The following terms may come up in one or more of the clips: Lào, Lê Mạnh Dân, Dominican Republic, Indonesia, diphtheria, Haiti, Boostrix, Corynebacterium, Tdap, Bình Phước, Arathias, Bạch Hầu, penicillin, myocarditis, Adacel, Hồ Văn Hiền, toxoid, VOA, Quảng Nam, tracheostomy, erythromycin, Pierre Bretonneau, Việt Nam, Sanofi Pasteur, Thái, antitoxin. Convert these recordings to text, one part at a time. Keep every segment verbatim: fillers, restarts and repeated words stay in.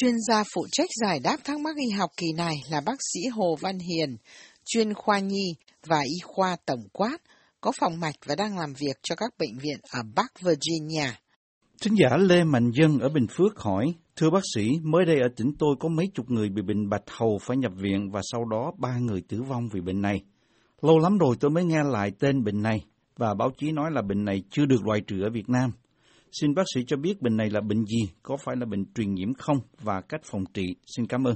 Chuyên gia phụ trách giải đáp thắc mắc y học kỳ này là bác sĩ Hồ Văn Hiền, chuyên khoa nhi và y khoa tổng quát, có phòng mạch và đang làm việc cho các bệnh viện ở Bắc Virginia. Thính giả Lê Mạnh Dân ở Bình Phước hỏi, thưa bác sĩ, mới đây ở tỉnh tôi có mấy chục người bị bệnh bạch hầu phải nhập viện và sau đó ba người tử vong vì bệnh này. Lâu lắm rồi tôi mới nghe lại tên bệnh này và báo chí nói là bệnh này chưa được loại trừ ở Việt Nam. Xin bác sĩ cho biết bệnh này là bệnh gì, có phải là bệnh truyền nhiễm không và cách phòng trị. Xin cảm ơn.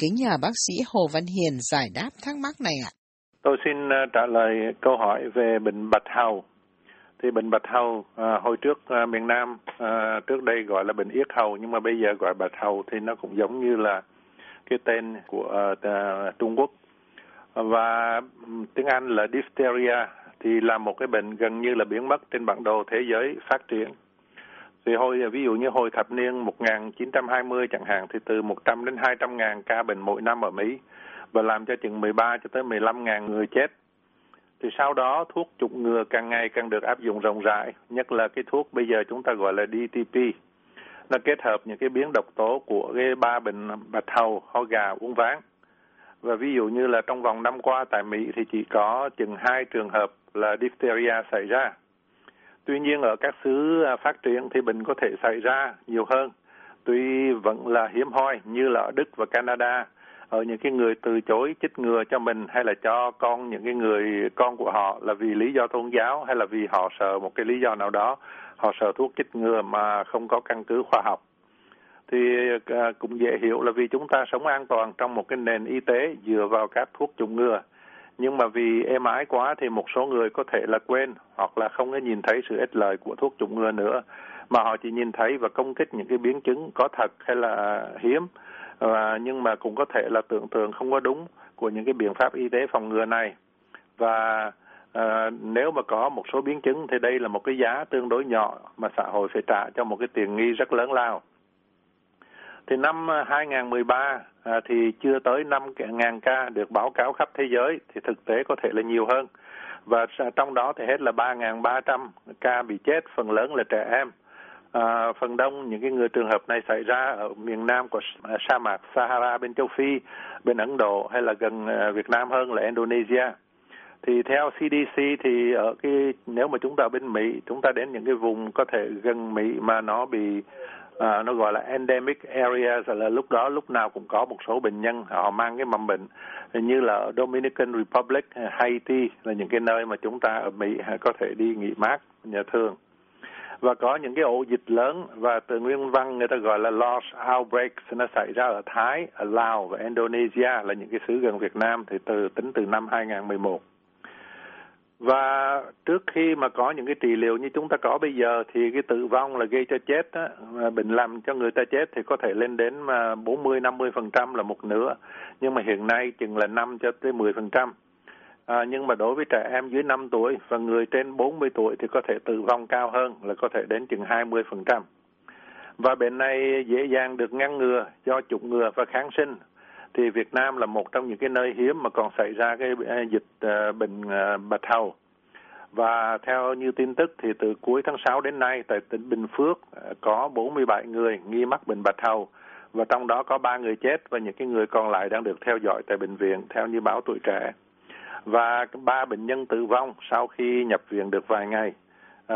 Kính nhờ bác sĩ Hồ Văn Hiền giải đáp thắc mắc này ạ. Tôi xin trả lời câu hỏi về bệnh bạch hầu. Thì bệnh bạch hầu à, hồi trước à, miền Nam à, trước đây gọi là bệnh yết hầu, nhưng mà bây giờ gọi bạch hầu thì nó cũng giống như là cái tên của à, Trung Quốc. Và tiếng Anh là diphtheria, thì là một cái bệnh gần như là biến mất trên bản đồ thế giới phát triển. Thì hồi, ví dụ như hồi thập niên một nghìn chín trăm hai mươi chẳng hạn, thì từ một trăm đến hai trăm nghìn ca bệnh mỗi năm ở Mỹ và làm cho chừng mười ba cho tới mười lăm nghìn người chết. Thì sau đó thuốc chủng ngừa càng ngày càng được áp dụng rộng rãi, nhất là cái thuốc bây giờ chúng ta gọi là đê tê pê. Nó kết hợp những cái biến độc tố của cái ba bệnh bạch hầu, ho gà, uốn ván. Và ví dụ như là trong vòng năm qua tại Mỹ thì chỉ có chừng hai trường hợp là diphtheria xảy ra. Tuy nhiên ở các xứ phát triển thì bệnh có thể xảy ra nhiều hơn, tuy vẫn là hiếm hoi, như là ở Đức và Canada, ở những cái người từ chối chích ngừa cho mình hay là cho con những cái người con của họ là vì lý do tôn giáo hay là vì họ sợ một cái lý do nào đó, họ sợ thuốc chích ngừa mà không có căn cứ khoa học. Thì cũng dễ hiểu là vì chúng ta sống an toàn trong một cái nền y tế dựa vào các thuốc chủng ngừa. Nhưng mà vì êm ái quá thì một số người có thể là quên hoặc là không có nhìn thấy sự ích lợi của thuốc chủng ngừa nữa, mà họ chỉ nhìn thấy và công kích những cái biến chứng có thật hay là hiếm, à, nhưng mà cũng có thể là tưởng tượng không có đúng của những cái biện pháp y tế phòng ngừa này. Và à, nếu mà có một số biến chứng thì đây là một cái giá tương đối nhỏ mà xã hội phải trả cho một cái tiền nghi rất lớn lao. Thì năm hai nghìn mười ba à, thì chưa tới năm nghìn ca được báo cáo khắp thế giới, thì thực tế có thể là nhiều hơn. Và trong đó thì hết là ba nghìn ba trăm ca bị chết, phần lớn là trẻ em. À, phần đông những cái người trường hợp này xảy ra ở miền Nam của sa mạc Sahara bên châu Phi, bên Ấn Độ hay là gần Việt Nam hơn là Indonesia. Thì theo xê đê xê thì ở cái nếu mà chúng ta ở bên Mỹ, chúng ta đến những cái vùng có thể gần Mỹ mà nó bị À, nó gọi là endemic areas, là lúc đó lúc nào cũng có một số bệnh nhân họ mang cái mầm bệnh, như là Dominican Republic, Haiti là những cái nơi mà chúng ta ở Mỹ có thể đi nghỉ mát nhà thường. Và có những cái ổ dịch lớn và từ nguyên văn người ta gọi là large outbreaks, nó xảy ra ở Thái, ở Lào và Indonesia là những cái xứ gần Việt Nam thì từ tính từ năm hai nghìn mười một. Và trước khi mà có những cái trị liệu như chúng ta có bây giờ thì cái tử vong là gây cho chết á, bệnh làm cho người ta chết thì có thể lên đến bốn mươi đến năm mươi phần trăm là một nửa, nhưng mà hiện nay chừng là năm cho tới mười phần trăm. À, nhưng mà đối với trẻ em dưới năm tuổi và người trên bốn mươi tuổi thì có thể tử vong cao hơn, là có thể đến chừng hai mươi phần trăm. Và bệnh này dễ dàng được ngăn ngừa do chủng ngừa và kháng sinh. Thì Việt Nam là một trong những cái nơi hiếm mà còn xảy ra cái dịch uh, bệnh uh, bạch hầu. Và theo như tin tức thì từ cuối tháng sáu đến nay tại tỉnh Bình Phước uh, có bốn mươi bảy người nghi mắc bệnh bạch hầu. Và trong đó có ba người chết và những cái người còn lại đang được theo dõi tại bệnh viện theo như báo Tuổi Trẻ. Và ba bệnh nhân tử vong sau khi nhập viện được vài ngày.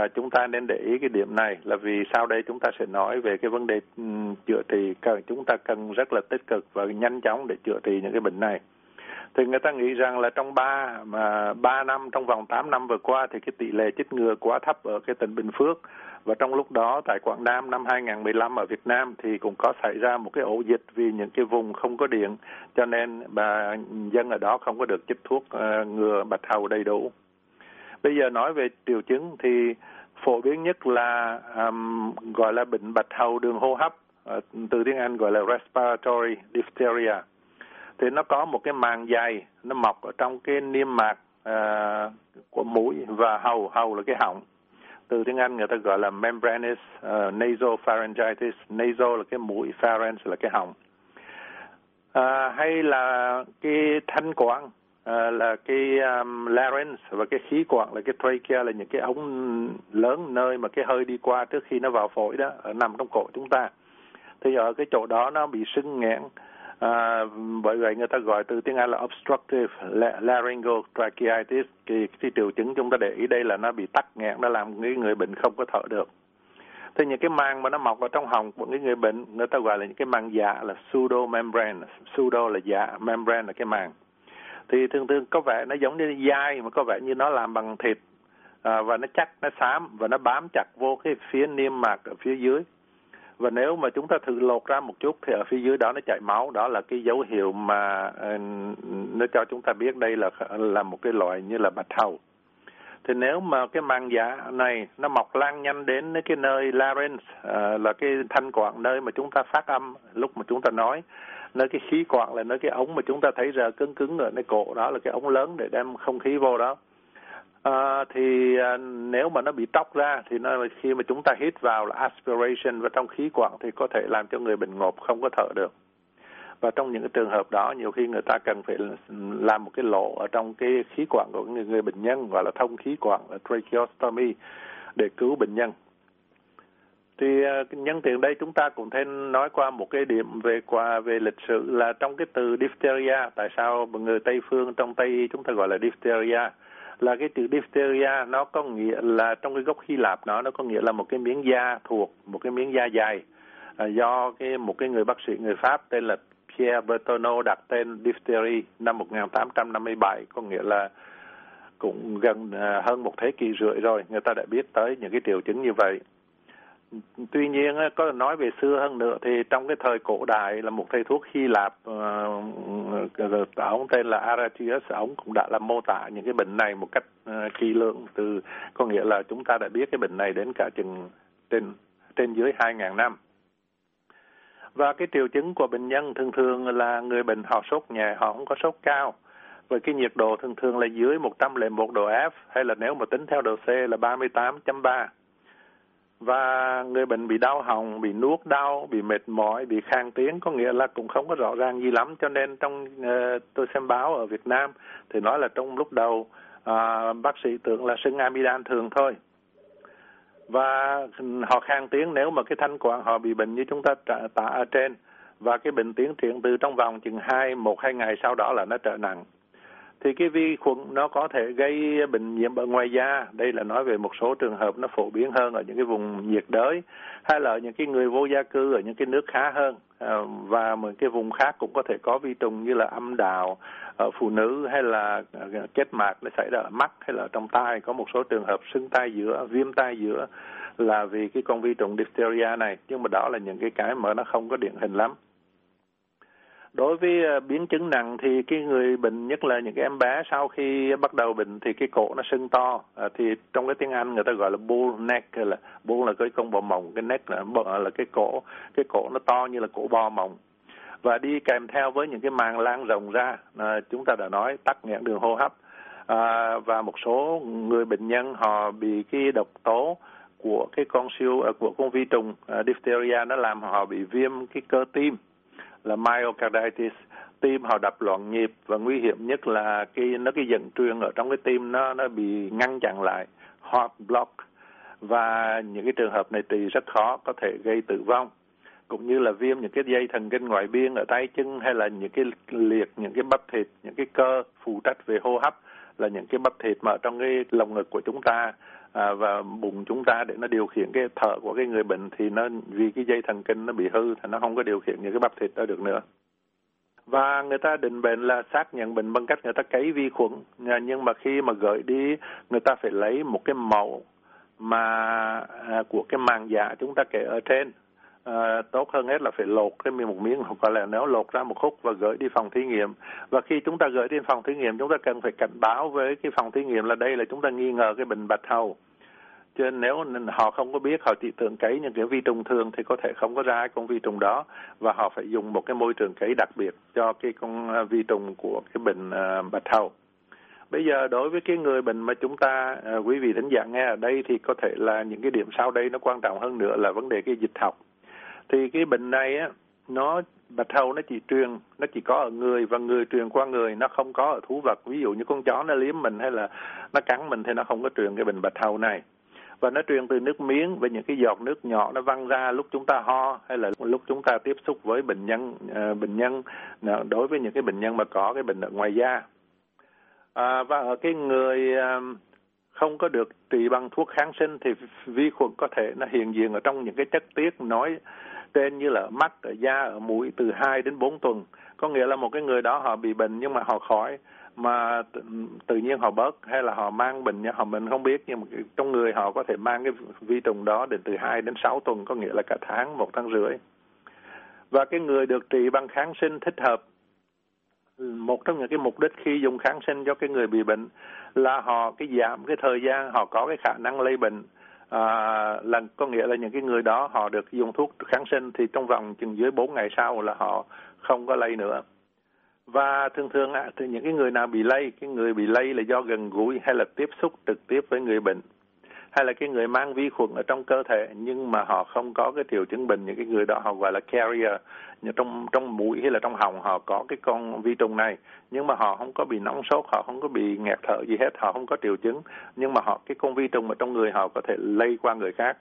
Uh, chúng ta nên để ý cái điểm này là vì sau đây chúng ta sẽ nói về cái vấn đề um, chữa trị, chúng ta cần rất là tích cực và nhanh chóng để chữa trị những cái bệnh này. Thì người ta nghĩ rằng là trong ba mà ba năm, trong vòng tám năm vừa qua thì cái tỷ lệ chích ngừa quá thấp ở cái tỉnh Bình Phước, và trong lúc đó tại Quảng Nam năm hai nghìn mười lăm ở Việt Nam thì cũng có xảy ra một cái ổ dịch vì những cái vùng không có điện cho nên bà dân ở đó không có được chích thuốc uh, ngừa bạch hầu đầy đủ. Bây giờ nói về triệu chứng thì phổ biến nhất là um, gọi là bệnh bạch hầu đường hô hấp, uh, từ tiếng Anh gọi là respiratory diphtheria. Thì nó có một cái màng dày, nó mọc ở trong cái niêm mạc uh, của mũi và hầu, hầu là cái họng. Từ tiếng Anh người ta gọi là membranous uh, nasopharyngitis, nasal là cái mũi, pharynx là cái họng. Uh, hay là cái thanh quản. À, là cái um, larynx và cái khí quản là cái trachea, là những cái ống lớn nơi mà cái hơi đi qua trước khi nó vào phổi đó, nằm trong cổ chúng ta. thì ở cái chỗ đó nó bị sưng nghẽn. À, bởi vậy người ta gọi từ tiếng Anh là obstructive laryngeal tracheitis. Thì, thì triệu chứng chúng ta để ý đây là nó bị tắc nghẽn, nó làm người, người bệnh không có thở được. Thì những cái màng mà nó mọc ở trong họng của những người bệnh, người ta gọi là những cái màng dạ, là pseudomembrane. Pseudo là dạ, membrane là cái màng. Thì thường thường có vẻ nó giống như dai, mà có vẻ như nó làm bằng thịt, à, và nó chắc, nó xám và nó bám chặt vô cái phía niêm mạc ở phía dưới. Và nếu mà chúng ta thử lột ra một chút thì ở phía dưới đó nó chảy máu. Đó là cái dấu hiệu mà nó cho chúng ta biết đây là là một cái loại như là bạch hầu. Thì nếu mà cái màng dạ này nó mọc lan nhanh đến cái nơi larynx, à, là cái thanh quản, nơi mà chúng ta phát âm lúc mà chúng ta nói, nơi cái khí quản là nơi cái ống mà chúng ta thấy giờ cứng cứng ở nơi cổ, đó là cái ống lớn để đem không khí vô đó. À, thì à, nếu mà nó bị tróc ra thì nó, khi mà chúng ta hít vào là aspiration và trong khí quản thì có thể làm cho người bệnh ngộp không có thở được. Và trong những cái trường hợp đó nhiều khi người ta cần phải làm một cái lỗ ở trong cái khí quản của người, người bệnh nhân, gọi là thông khí quản, là tracheostomy, để cứu bệnh nhân. Thì nhân tiện đây chúng ta cũng thêm nói qua một cái điểm về qua về lịch sử là trong cái từ diphtheria, tại sao người Tây phương, trong Tây chúng ta gọi là diphtheria, là cái từ diphtheria nó có nghĩa là trong cái gốc Hy Lạp nó nó có nghĩa là một cái miếng da thuộc, một cái miếng da dày, à, do cái một cái người bác sĩ người Pháp tên là Pierre Bretonneau đặt tên diphtheria năm một nghìn tám trăm năm mươi bảy, có nghĩa là cũng gần hơn một thế kỷ rưỡi rồi người ta đã biết tới những cái triệu chứng như vậy. Tuy nhiên có nói về xưa hơn nữa thì trong cái thời cổ đại là một thầy thuốc Hy Lạp, ông tên là Arathias, ông cũng đã làm mô tả những cái bệnh này một cách kỹ lưỡng, từ có nghĩa là chúng ta đã biết cái bệnh này đến cả chừng trên trên dưới hai nghìn năm. Và cái triệu chứng của bệnh nhân thường thường là người bệnh họ sốt nhẹ, họ không có sốt cao. Và cái nhiệt độ thường thường là dưới một trăm lẻ một độ F, hay là nếu mà tính theo độ C là ba mươi tám phẩy ba. Và người bệnh bị đau họng, bị nuốt đau, bị mệt mỏi, bị khan tiếng, có nghĩa là cũng không có rõ ràng gì lắm. Cho nên trong uh, tôi xem báo ở Việt Nam thì nói là trong lúc đầu uh, bác sĩ tưởng là sưng amidan thường thôi. Và họ khan tiếng nếu mà cái thanh quản họ bị bệnh như chúng ta tả ở trên, và cái bệnh tiến triển từ trong vòng chừng hai một hai ngày sau đó là nó trở nặng. Thì cái vi khuẩn nó có thể gây bệnh nhiễm ở ngoài da, đây là nói về một số trường hợp nó phổ biến hơn ở những cái vùng nhiệt đới, hay là ở những cái người vô gia cư ở những cái nước khá hơn, và một cái vùng khác cũng có thể có vi trùng như là âm đạo ở phụ nữ, hay là kết mạc nó xảy ra ở mắt, hay là trong tai. Có một số trường hợp sưng tai giữa, viêm tai giữa là vì cái con vi trùng diphtheria này, nhưng mà đó là những cái cái mà nó không có điển hình lắm. Đối với biến chứng nặng thì cái người bệnh, nhất là những cái em bé sau khi bắt đầu bệnh thì cái cổ nó sưng to, à, thì trong cái tiếng Anh người ta gọi là bull neck, là bull là cái con bò mỏng, cái neck là, là cái cổ, cái cổ nó to như là cổ bò mỏng. Và đi kèm theo với những cái màng lan rộng ra, à, chúng ta đã nói tắc nghẽn đường hô hấp, à, và một số người bệnh nhân họ bị cái độc tố của cái con siêu của con vi trùng à, diphtheria, nó làm họ bị viêm cái cơ tim, là myocarditis, tim họ đập loạn nhịp, và nguy hiểm nhất là cái nó cái dẫn truyền ở trong cái tim nó nó bị ngăn chặn lại, heart block, và những cái trường hợp này thì rất khó, có thể gây tử vong. Cũng như là viêm những cái dây thần kinh ngoại biên ở tay chân, hay là những cái liệt những cái bắp thịt, những cái cơ phụ trách về hô hấp, là những cái bắp thịt mà ở trong cái lồng ngực của chúng ta à, và bụng chúng ta, để nó điều khiển cái thở của cái người bệnh, thì nó vì cái dây thần kinh nó bị hư thì nó không có điều khiển những cái bắp thịt đó được nữa. Và người ta định bệnh là xác nhận bệnh bằng cách người ta cấy vi khuẩn, nhưng mà khi mà gửi đi người ta phải lấy một cái mẫu mà à, của cái màng dạ chúng ta kể ở trên. À, tốt hơn hết là phải lột cái một miếng, hoặc là nếu lột ra một khúc và gửi đi phòng thí nghiệm. Và khi chúng ta gửi đi phòng thí nghiệm, chúng ta cần phải cảnh báo với cái phòng thí nghiệm là đây là chúng ta nghi ngờ cái bệnh bạch hầu. Cho nên nếu họ không có biết, họ chỉ tưởng cấy những cái vi trùng thường thì có thể không có ra con vi trùng đó, và họ phải dùng một cái môi trường cấy đặc biệt cho cái con vi trùng của cái bệnh bạch hầu. Bây giờ đối với cái người bệnh mà chúng ta, à, quý vị thính giả nghe ở đây thì có thể là những cái điểm sau đây nó quan trọng hơn nữa, là vấn đề cái dịch học. Thì cái bệnh này á, nó bạch hầu nó chỉ truyền, nó chỉ có ở người và người truyền qua người, nó không có ở thú vật. Ví dụ như con chó nó liếm mình hay là nó cắn mình thì nó không có truyền cái bệnh bạch hầu này. và nó truyền từ nước miếng với những cái giọt nước nhỏ nó văng ra lúc chúng ta ho hay là lúc chúng ta tiếp xúc với bệnh nhân uh, bệnh nhân đối với những cái bệnh nhân mà có cái bệnh ở ngoài da. À, và ở cái người uh, không có được trị bằng thuốc kháng sinh thì vi khuẩn có thể nó hiện diện ở trong những cái chất tiết nói trên như là mắt, ở da, ở mũi từ hai đến bốn tuần. Có nghĩa là một cái người đó họ bị bệnh nhưng mà họ khỏi, mà tự nhiên họ bớt hay là họ mang bệnh nhưng họ mình không biết, nhưng mà trong người họ có thể mang cái vi trùng đó đến từ hai đến sáu tuần, có nghĩa là cả tháng, một tháng rưỡi. Và cái người được trị bằng kháng sinh thích hợp, một trong những cái mục đích khi dùng kháng sinh cho cái người bị bệnh là họ cái giảm cái thời gian họ có cái khả năng lây bệnh. À, là có nghĩa là những cái người đó họ được dùng thuốc kháng sinh thì trong vòng chừng dưới bốn ngày sau là họ không có lây nữa. Và thường thường à, thì những cái người nào bị lây, cái người bị lây là do gần gũi hay là tiếp xúc trực tiếp với người bệnh, hay là cái người mang vi khuẩn ở trong cơ thể nhưng mà họ không có cái triệu chứng bệnh, những cái người đó họ gọi là carrier, như trong trong mũi hay là trong họng họ có cái con vi trùng này nhưng mà họ không có bị nóng sốt, họ không có bị nghẹt thở gì hết, họ không có triệu chứng nhưng mà họ cái con vi trùng ở trong người họ có thể lây qua người khác.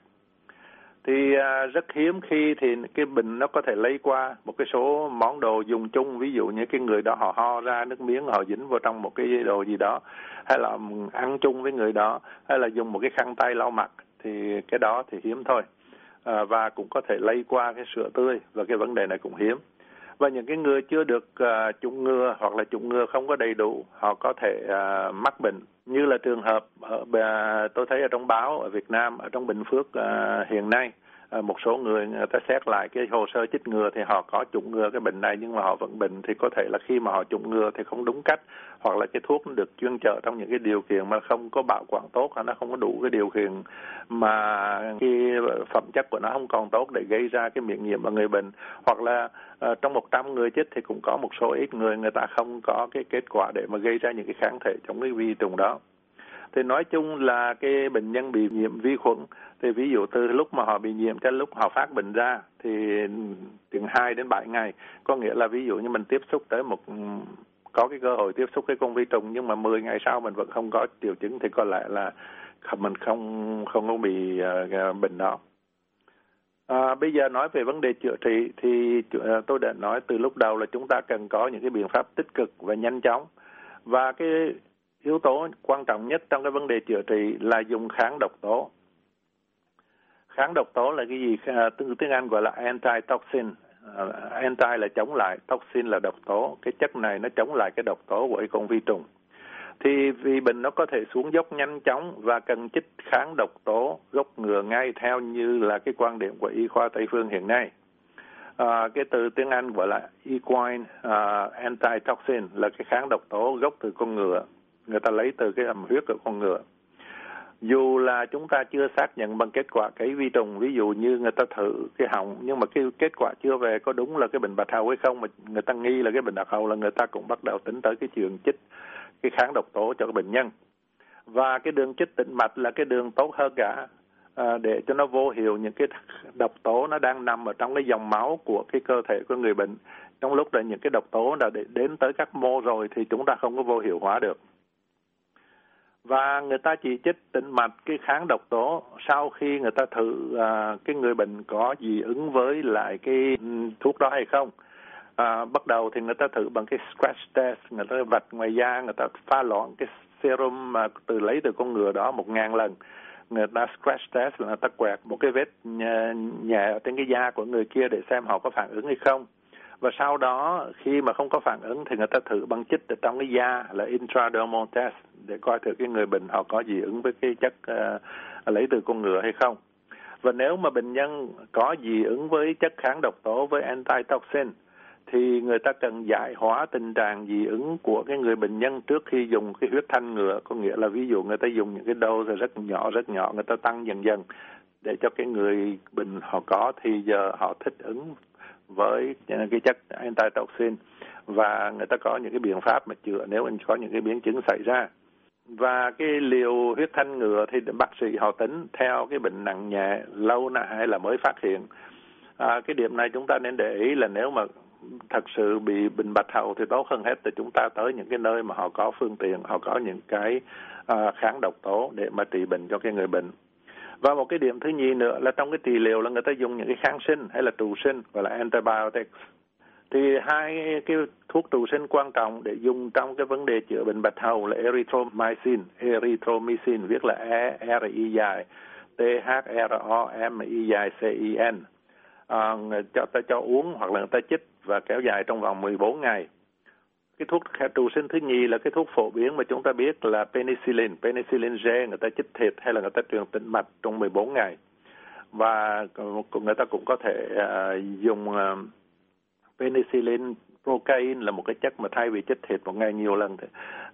Thì à, rất hiếm khi thì cái bệnh nó có thể lây qua một cái số món đồ dùng chung, ví dụ như cái người đó họ ho ra nước miếng họ dính vào trong một cái đồ gì đó, hay là ăn chung với người đó, hay là dùng một cái khăn tay lau mặt, thì cái đó thì hiếm thôi. À, và cũng có thể lây qua cái sữa tươi, và cái vấn đề này cũng hiếm. Và những cái người chưa được uh, chủng ngừa hoặc là chủng ngừa không có đầy đủ, họ có thể uh, mắc bệnh. Như là trường hợp ở, uh, tôi thấy ở trong báo ở Việt Nam, ở trong Bình Phước uh, hiện nay, uh, một số người, người ta xét lại cái hồ sơ chích ngừa thì họ có chủng ngừa cái bệnh này nhưng mà họ vẫn bệnh. Thì có thể là khi mà họ chủng ngừa thì không đúng cách, hoặc là cái thuốc được chuyên chở trong những cái điều kiện mà không có bảo quản tốt, nó không có đủ cái điều kiện mà cái phẩm chất của nó không còn tốt để gây ra cái miễn nhiễm ở người bệnh. Hoặc là uh, trong một trăm người chích thì cũng có một số ít người người ta không có cái kết quả để mà gây ra những cái kháng thể chống cái vi trùng đó. Thì nói chung là cái bệnh nhân bị nhiễm vi khuẩn, thì ví dụ từ lúc mà họ bị nhiễm cho lúc họ phát bệnh ra thì từ hai đến bảy ngày, có nghĩa là ví dụ như mình tiếp xúc tới một có cái cơ hội tiếp xúc với con vi trùng nhưng mà mười ngày sau mình vẫn không có triệu chứng thì có lẽ là mình không không có bị uh, bệnh đó. À, bây giờ nói về vấn đề chữa trị thì uh, tôi đã nói từ lúc đầu là chúng ta cần có những cái biện pháp tích cực và nhanh chóng, và cái yếu tố quan trọng nhất trong cái vấn đề chữa trị là dùng kháng độc tố. Kháng độc tố là cái gì? Từ tiếng Anh gọi là antitoxin. Anti là chống lại, toxin là độc tố. Cái chất này nó chống lại cái độc tố của con vi trùng. Thì vì bệnh nó có thể xuống dốc nhanh chóng và cần chích kháng độc tố gốc ngừa ngay theo như là cái quan điểm của y khoa Tây phương hiện nay. À, cái từ tiếng Anh gọi là equine uh, antitoxin là cái kháng độc tố gốc từ con ngựa. Người ta lấy từ cái ẩm huyết của con ngựa. Dù là chúng ta chưa xác nhận bằng kết quả cấy vi trùng, ví dụ như người ta thử cái họng nhưng mà cái kết quả chưa về có đúng là cái bệnh bạch hầu hay không, mà người ta nghi là cái bệnh bạch hầu là người ta cũng bắt đầu tính tới cái chuyện chích cái kháng độc tố cho cái bệnh nhân. Và cái đường chích tĩnh mạch là cái đường tốt hơn cả, à, để cho nó vô hiệu những cái độc tố nó đang nằm ở trong cái dòng máu của cái cơ thể của người bệnh. Trong lúc là những cái độc tố đã đến tới các mô rồi thì chúng ta không có vô hiệu hóa được. Và người ta chỉ chích tĩnh mạch cái kháng độc tố sau khi người ta thử à, cái người bệnh có dị ứng với lại cái thuốc đó hay không. À, bắt đầu thì người ta thử bằng cái scratch test, người ta vạch ngoài da, người ta pha loãng cái serum mà từ lấy từ con ngựa đó một ngàn lần. Người ta scratch test là người ta quẹt một cái vết nhẹ ở trên cái da của người kia để xem họ có phản ứng hay không. Và sau đó khi mà không có phản ứng thì người ta thử bằng chích ở trong cái da là intradermal test để coi thử cái người bệnh họ có dị ứng với cái chất uh, lấy từ con ngựa hay không. Và nếu mà bệnh nhân có dị ứng với chất kháng độc tố với antitoxin thì người ta cần giải hóa tình trạng dị ứng của cái người bệnh nhân trước khi dùng cái huyết thanh ngựa, có nghĩa là ví dụ người ta dùng những cái dose rất nhỏ rất nhỏ, người ta tăng dần dần để cho cái người bệnh họ có thì giờ họ thích ứng với cái chất antitoxin và người ta có những cái biện pháp mà chữa nếu có những cái biến chứng xảy ra. Và cái liều huyết thanh ngựa thì bác sĩ họ tính theo cái bệnh nặng nhẹ, lâu nay hay là mới phát hiện. À, cái điểm này chúng ta nên để ý là nếu mà thật sự bị bệnh bạch hầu thì tốt hơn hết thì chúng ta tới những cái nơi mà họ có phương tiện, họ có những cái à, kháng độc tố để mà trị bệnh cho cái người bệnh. Và một cái điểm thứ nhì nữa là trong cái trị liệu là người ta dùng những cái kháng sinh hay là trụ sinh, gọi là antibiotics. Thì hai cái thuốc trụ sinh quan trọng để dùng trong cái vấn đề chữa bệnh bạch hầu là erythromycin, erythromycin viết là E R I dài T H R O M I dài C I N. À, cho ta cho uống hoặc là người ta chích và kéo dài trong vòng mười bốn ngày. Cái thuốc trụ sinh thứ nhì là cái thuốc phổ biến mà chúng ta biết là penicillin, penicillin G, người ta chích thịt hay là người ta truyền tĩnh mạch trong mười bốn ngày. Và người ta cũng có thể uh, dùng uh, penicillin procaine là một cái chất mà thay vì chích thịt một ngày nhiều lần, thì,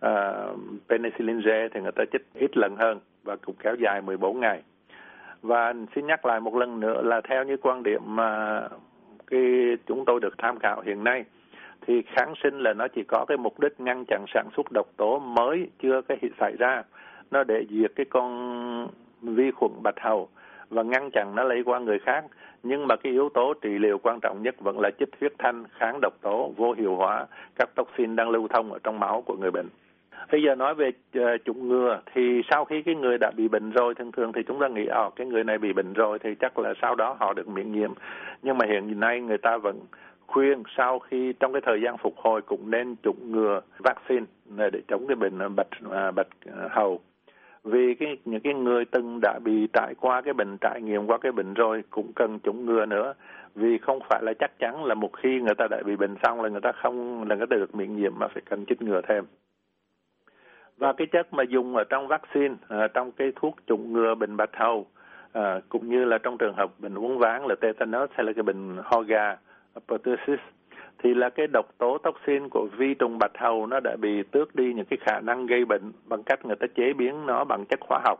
uh, penicillin G thì người ta chích ít lần hơn và cũng kéo dài mười bốn ngày. Và xin nhắc lại một lần nữa là theo như quan điểm mà uh, cái chúng tôi được tham khảo hiện nay, thì kháng sinh là nó chỉ có cái mục đích ngăn chặn sản xuất độc tố mới chưa cái xảy ra, nó để diệt cái con vi khuẩn bạch hầu và ngăn chặn nó lây qua người khác. Nhưng mà cái yếu tố trị liệu quan trọng nhất vẫn là chích huyết thanh, kháng độc tố, vô hiệu hóa các toxin đang lưu thông ở trong máu của người bệnh. Bây giờ nói về chủng ngừa, thì sau khi cái người đã bị bệnh rồi, thường thường thì chúng ta nghĩ ờ, cái người này bị bệnh rồi thì chắc là sau đó họ được miễn nhiễm. Nhưng mà hiện nay người ta vẫn khuyên sau khi trong cái thời gian phục hồi cũng nên chủng ngừa vaccine để chống cái bệnh bạch bạch hầu, vì cái những cái người từng đã bị trải qua cái bệnh, trải nghiệm qua cái bệnh rồi cũng cần chủng ngừa nữa, vì không phải là chắc chắn là một khi người ta đã bị bệnh xong là người ta không là người ta được miễn nhiễm mà phải cần chích ngừa thêm. Và cái chất mà dùng ở trong vaccine, trong cái thuốc chủng ngừa bệnh bạch hầu cũng như là trong trường hợp bệnh uốn ván là tetanus hay là cái bệnh ho gà pertussis, thì là cái độc tố toxin của vi trùng bạch hầu nó đã bị tước đi những cái khả năng gây bệnh bằng cách người ta chế biến nó bằng chất hóa học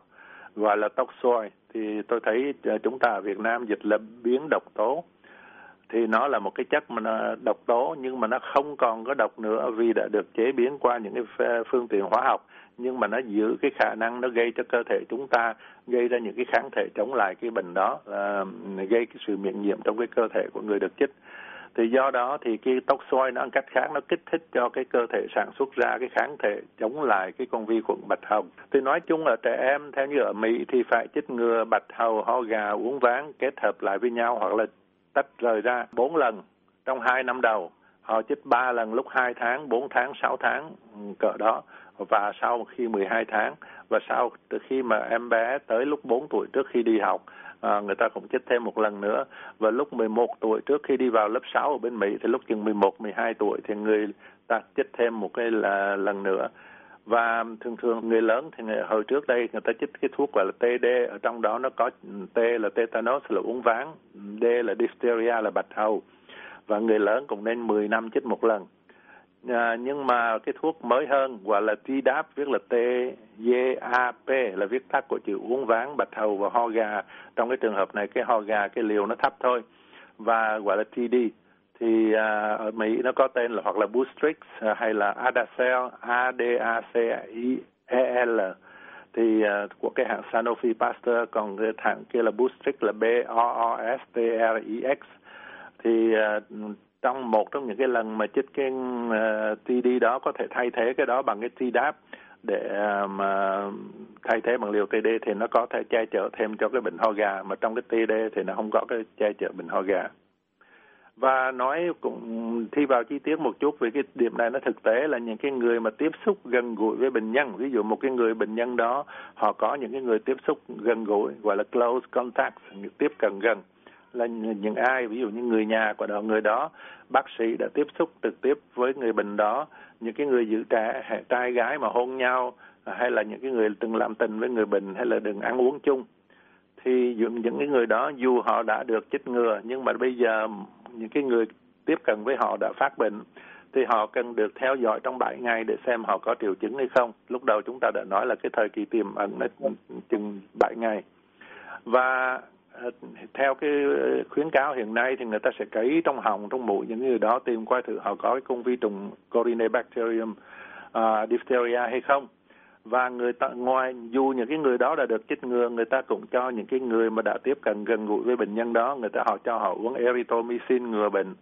gọi là toxoid. Thì tôi thấy chúng ta ở Việt Nam dịch là biến độc tố, thì nó là một cái chất mà nó độc tố nhưng mà nó không còn có độc nữa vì đã được chế biến qua những cái phương tiện hóa học, nhưng mà nó giữ cái khả năng nó gây cho cơ thể chúng ta gây ra những cái kháng thể chống lại cái bệnh đó, à, gây cái sự miễn nhiễm trong cái cơ thể của người được chích. Thì do đó thì cái toxoid nó ăn cách khác nó kích thích cho cái cơ thể sản xuất ra cái kháng thể chống lại cái con vi khuẩn bạch hầu. Thì nói chung ở trẻ em theo như ở Mỹ thì phải chích ngừa bạch hầu, ho gà, uốn ván kết hợp lại với nhau hoặc là tách rời ra bốn lần trong hai năm đầu, họ chích ba lần lúc hai tháng, bốn tháng, sáu tháng cỡ đó, và sau khi mười hai tháng, và sau từ khi mà em bé tới lúc bốn tuổi trước khi đi học, à, người ta cũng chích thêm một lần nữa, và lúc mười một tuổi trước khi đi vào lớp sáu ở bên Mỹ thì lúc chừng mười một mười hai tuổi thì người ta chích thêm một cái là lần nữa. Và thường thường người lớn thì hồi trước đây người ta chích cái thuốc gọi là T D, ở trong đó nó có T là tetanus là uốn ván, D là diphtheria là bạch hầu, và người lớn cũng nên mười năm chích một lần. À, nhưng mà cái thuốc mới hơn gọi là Tdap viết là T D A P là viết tắt của chữ uốn ván, bạch hầu và ho gà. Trong cái trường hợp này cái ho gà cái liều nó thấp thôi, và gọi là T D. Thì à, ở Mỹ nó có tên là hoặc là Boostrix hay là Adacel, A D A C E L thì à, của cái hãng Sanofi Pasteur, còn cái hãng kia là Boostrix là B O O S T R I X. Thì à, trong một trong những cái lần mà chích cái uh, T D đó có thể thay thế cái đó bằng cái Tdap để mà uh, thay thế bằng liều T D thì nó có thể che chở thêm cho cái bệnh ho gà, mà trong cái T D thì nó không có cái che chở bệnh ho gà. Và nói cũng thi vào chi tiết một chút về cái điểm này, nó thực tế là những cái người mà tiếp xúc gần gũi với bệnh nhân, ví dụ một cái người bệnh nhân đó họ có những cái người tiếp xúc gần gũi gọi là close contact, tiếp cận gần, là những ai ví dụ như người nhà của đó, người đó, bác sĩ đã tiếp xúc trực tiếp với người bệnh đó, những cái người giữ trẻ trai gái mà hôn nhau, hay là những cái người từng làm tình với người bệnh, hay là đừng ăn uống chung. Thì những cái người đó dù họ đã được chích ngừa nhưng mà bây giờ những cái người tiếp cận với họ đã phát bệnh thì họ cần được theo dõi trong bảy ngày để xem họ có triệu chứng hay không. Lúc đầu chúng ta đã nói là cái thời kỳ tiềm ẩn nó chừng bảy ngày. Và theo cái khuyến cáo hiện nay thì người ta sẽ cấy trong họng, trong mũi những người đó tìm coi thử họ có cái con vi trùng Corynebacterium uh, diphtheria hay không. Và người ta ngoài dù những cái người đó đã được chích ngừa, người ta cũng cho những cái người mà đã tiếp cận gần gũi với bệnh nhân đó, người ta họ cho họ uống erythromycin ngừa bệnh,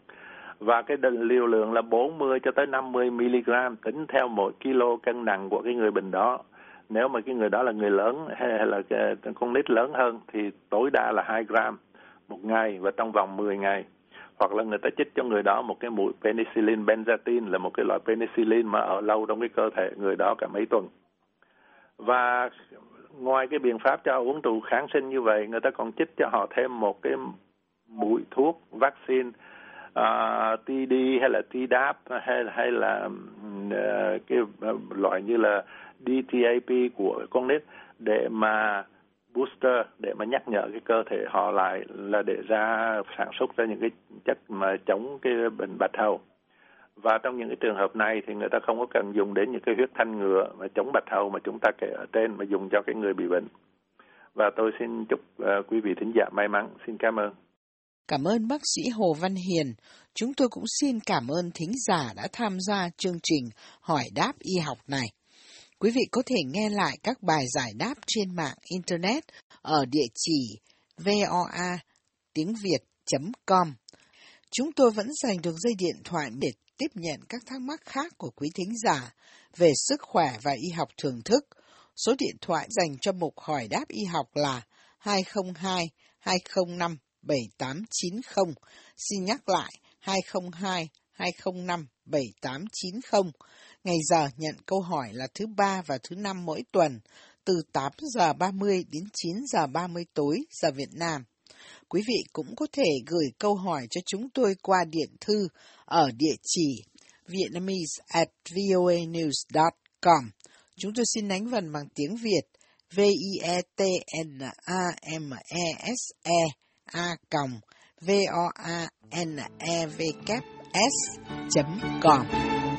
và cái liều lượng là bốn mươi cho tới năm mươi mi-li-gam tính theo mỗi kilo cân nặng của cái người bệnh đó. Nếu mà cái người đó là người lớn hay là con nít lớn hơn thì tối đa là hai gram một ngày và trong vòng mười ngày. Hoặc là người ta chích cho người đó một cái mũi penicillin benzatin, là một cái loại penicillin mà ở lâu trong cái cơ thể người đó cả mấy tuần. Và ngoài cái biện pháp cho uống trụ kháng sinh như vậy, người ta còn chích cho họ thêm một cái mũi thuốc vaccine uh, tê đê hay là Tdap hay, hay là uh, cái loại như là đê tê pê của con nít để mà booster, để mà nhắc nhở cái cơ thể họ lại là để ra sản xuất ra những cái chất mà chống cái bệnh bạch hầu. Và trong những cái trường hợp này thì người ta không có cần dùng đến những cái huyết thanh ngừa mà chống bạch hầu mà chúng ta kể ở trên, mà dùng cho cái người bị bệnh. Và tôi xin chúc uh, quý vị thính giả may mắn. Xin cảm ơn. Cảm ơn bác sĩ Hồ Văn Hiền. Chúng tôi cũng xin cảm ơn thính giả đã tham gia chương trình Hỏi Đáp Y Học này. Quý vị có thể nghe lại các bài giải đáp trên mạng Internet ở địa chỉ voa tiếng việt chấm com. Chúng tôi vẫn dành được dây điện thoại để tiếp nhận các thắc mắc khác của quý thính giả về sức khỏe và y học thường thức. Số điện thoại dành cho mục Hỏi Đáp Y Học là hai không hai hai không năm bảy tám chín không. Xin nhắc lại hai không hai hai không năm bảy tám chín không. Ngày giờ nhận câu hỏi là thứ ba và thứ năm mỗi tuần, từ tám giờ ba mươi đến chín giờ ba mươi tối giờ Việt Nam. Quý vị cũng có thể gửi câu hỏi cho chúng tôi qua điện thư ở địa chỉ vietnamese at voanews dot com. Chúng tôi xin đánh vần bằng tiếng Việt vietnamese a v o a n e v k s chấm com.